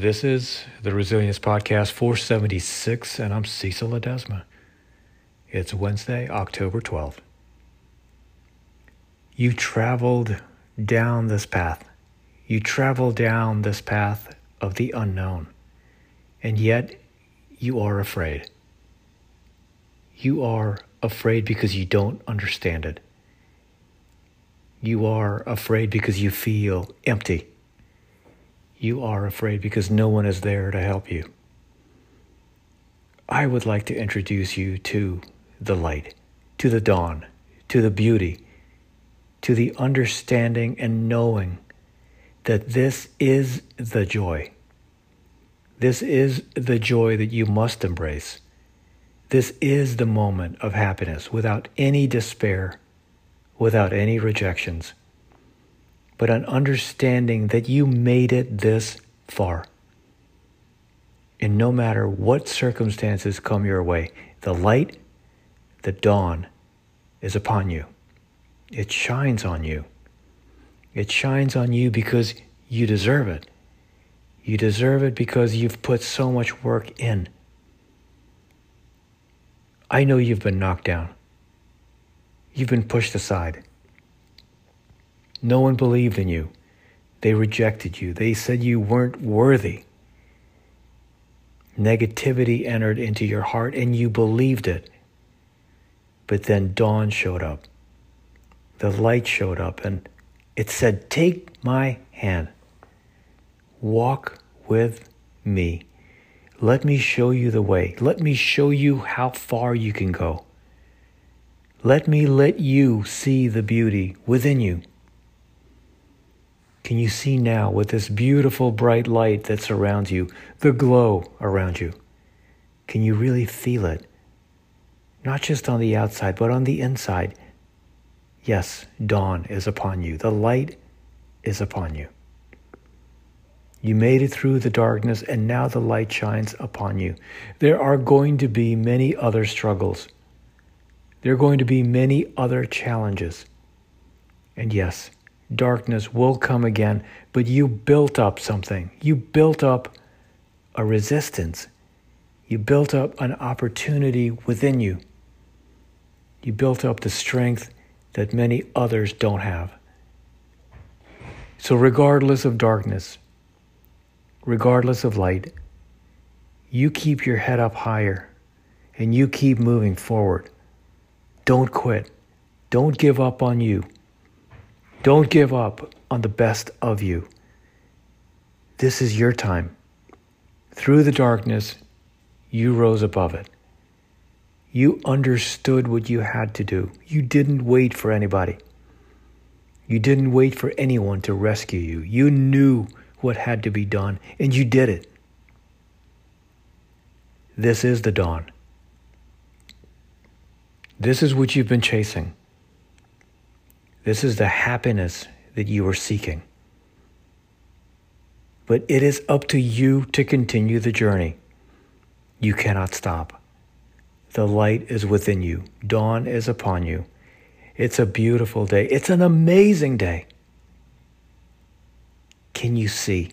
This is the Resilience Podcast 476, and I'm Cecil Ledesma. It's Wednesday, October 12th. You traveled down this path. You travel down this path of the unknown, and yet you are afraid. You are afraid because you don't understand it. You are afraid because you feel empty. You are afraid because no one is there to help you. I would like to introduce you to the light, to the dawn, to the beauty, to the understanding and knowing that this is the joy. This is the joy that you must embrace. This is the moment of happiness without any despair, without any rejections, but an understanding that you made it this far. And no matter what circumstances come your way, the light, the dawn is upon you. It shines on you. It shines on you because you deserve it. You deserve it because you've put so much work in. I know you've been knocked down. You've been pushed aside. No one believed in you. They rejected you. They said you weren't worthy. Negativity entered into your heart and you believed it. But then dawn showed up. The light showed up and it said, "Take my hand. Walk with me. Let me show you the way. Let me show you how far you can go. Let me let you see the beauty within you." Can you see now with this beautiful bright light that surrounds you, the glow around you? Can you really feel it? Not just on the outside, but on the inside. Yes, dawn is upon you. The light is upon you. You made it through the darkness, and now the light shines upon you. There are going to be many other struggles. There are going to be many other challenges. And yes, darkness will come again, but you built up something. You built up a resistance. You built up an opportunity within you. You built up the strength that many others don't have. So regardless of darkness, regardless of light, you keep your head up higher and you keep moving forward. Don't quit. Don't give up on you. Don't give up on the best of you. This is your time. Through the darkness, you rose above it. You understood what you had to do. You didn't wait for anybody. You didn't wait for anyone to rescue you. You knew what had to be done, and you did it. This is the dawn. This is what you've been chasing. This is the happiness that you are seeking. But it is up to you to continue the journey. You cannot stop. The light is within you. Dawn is upon you. It's a beautiful day. It's an amazing day. Can you see?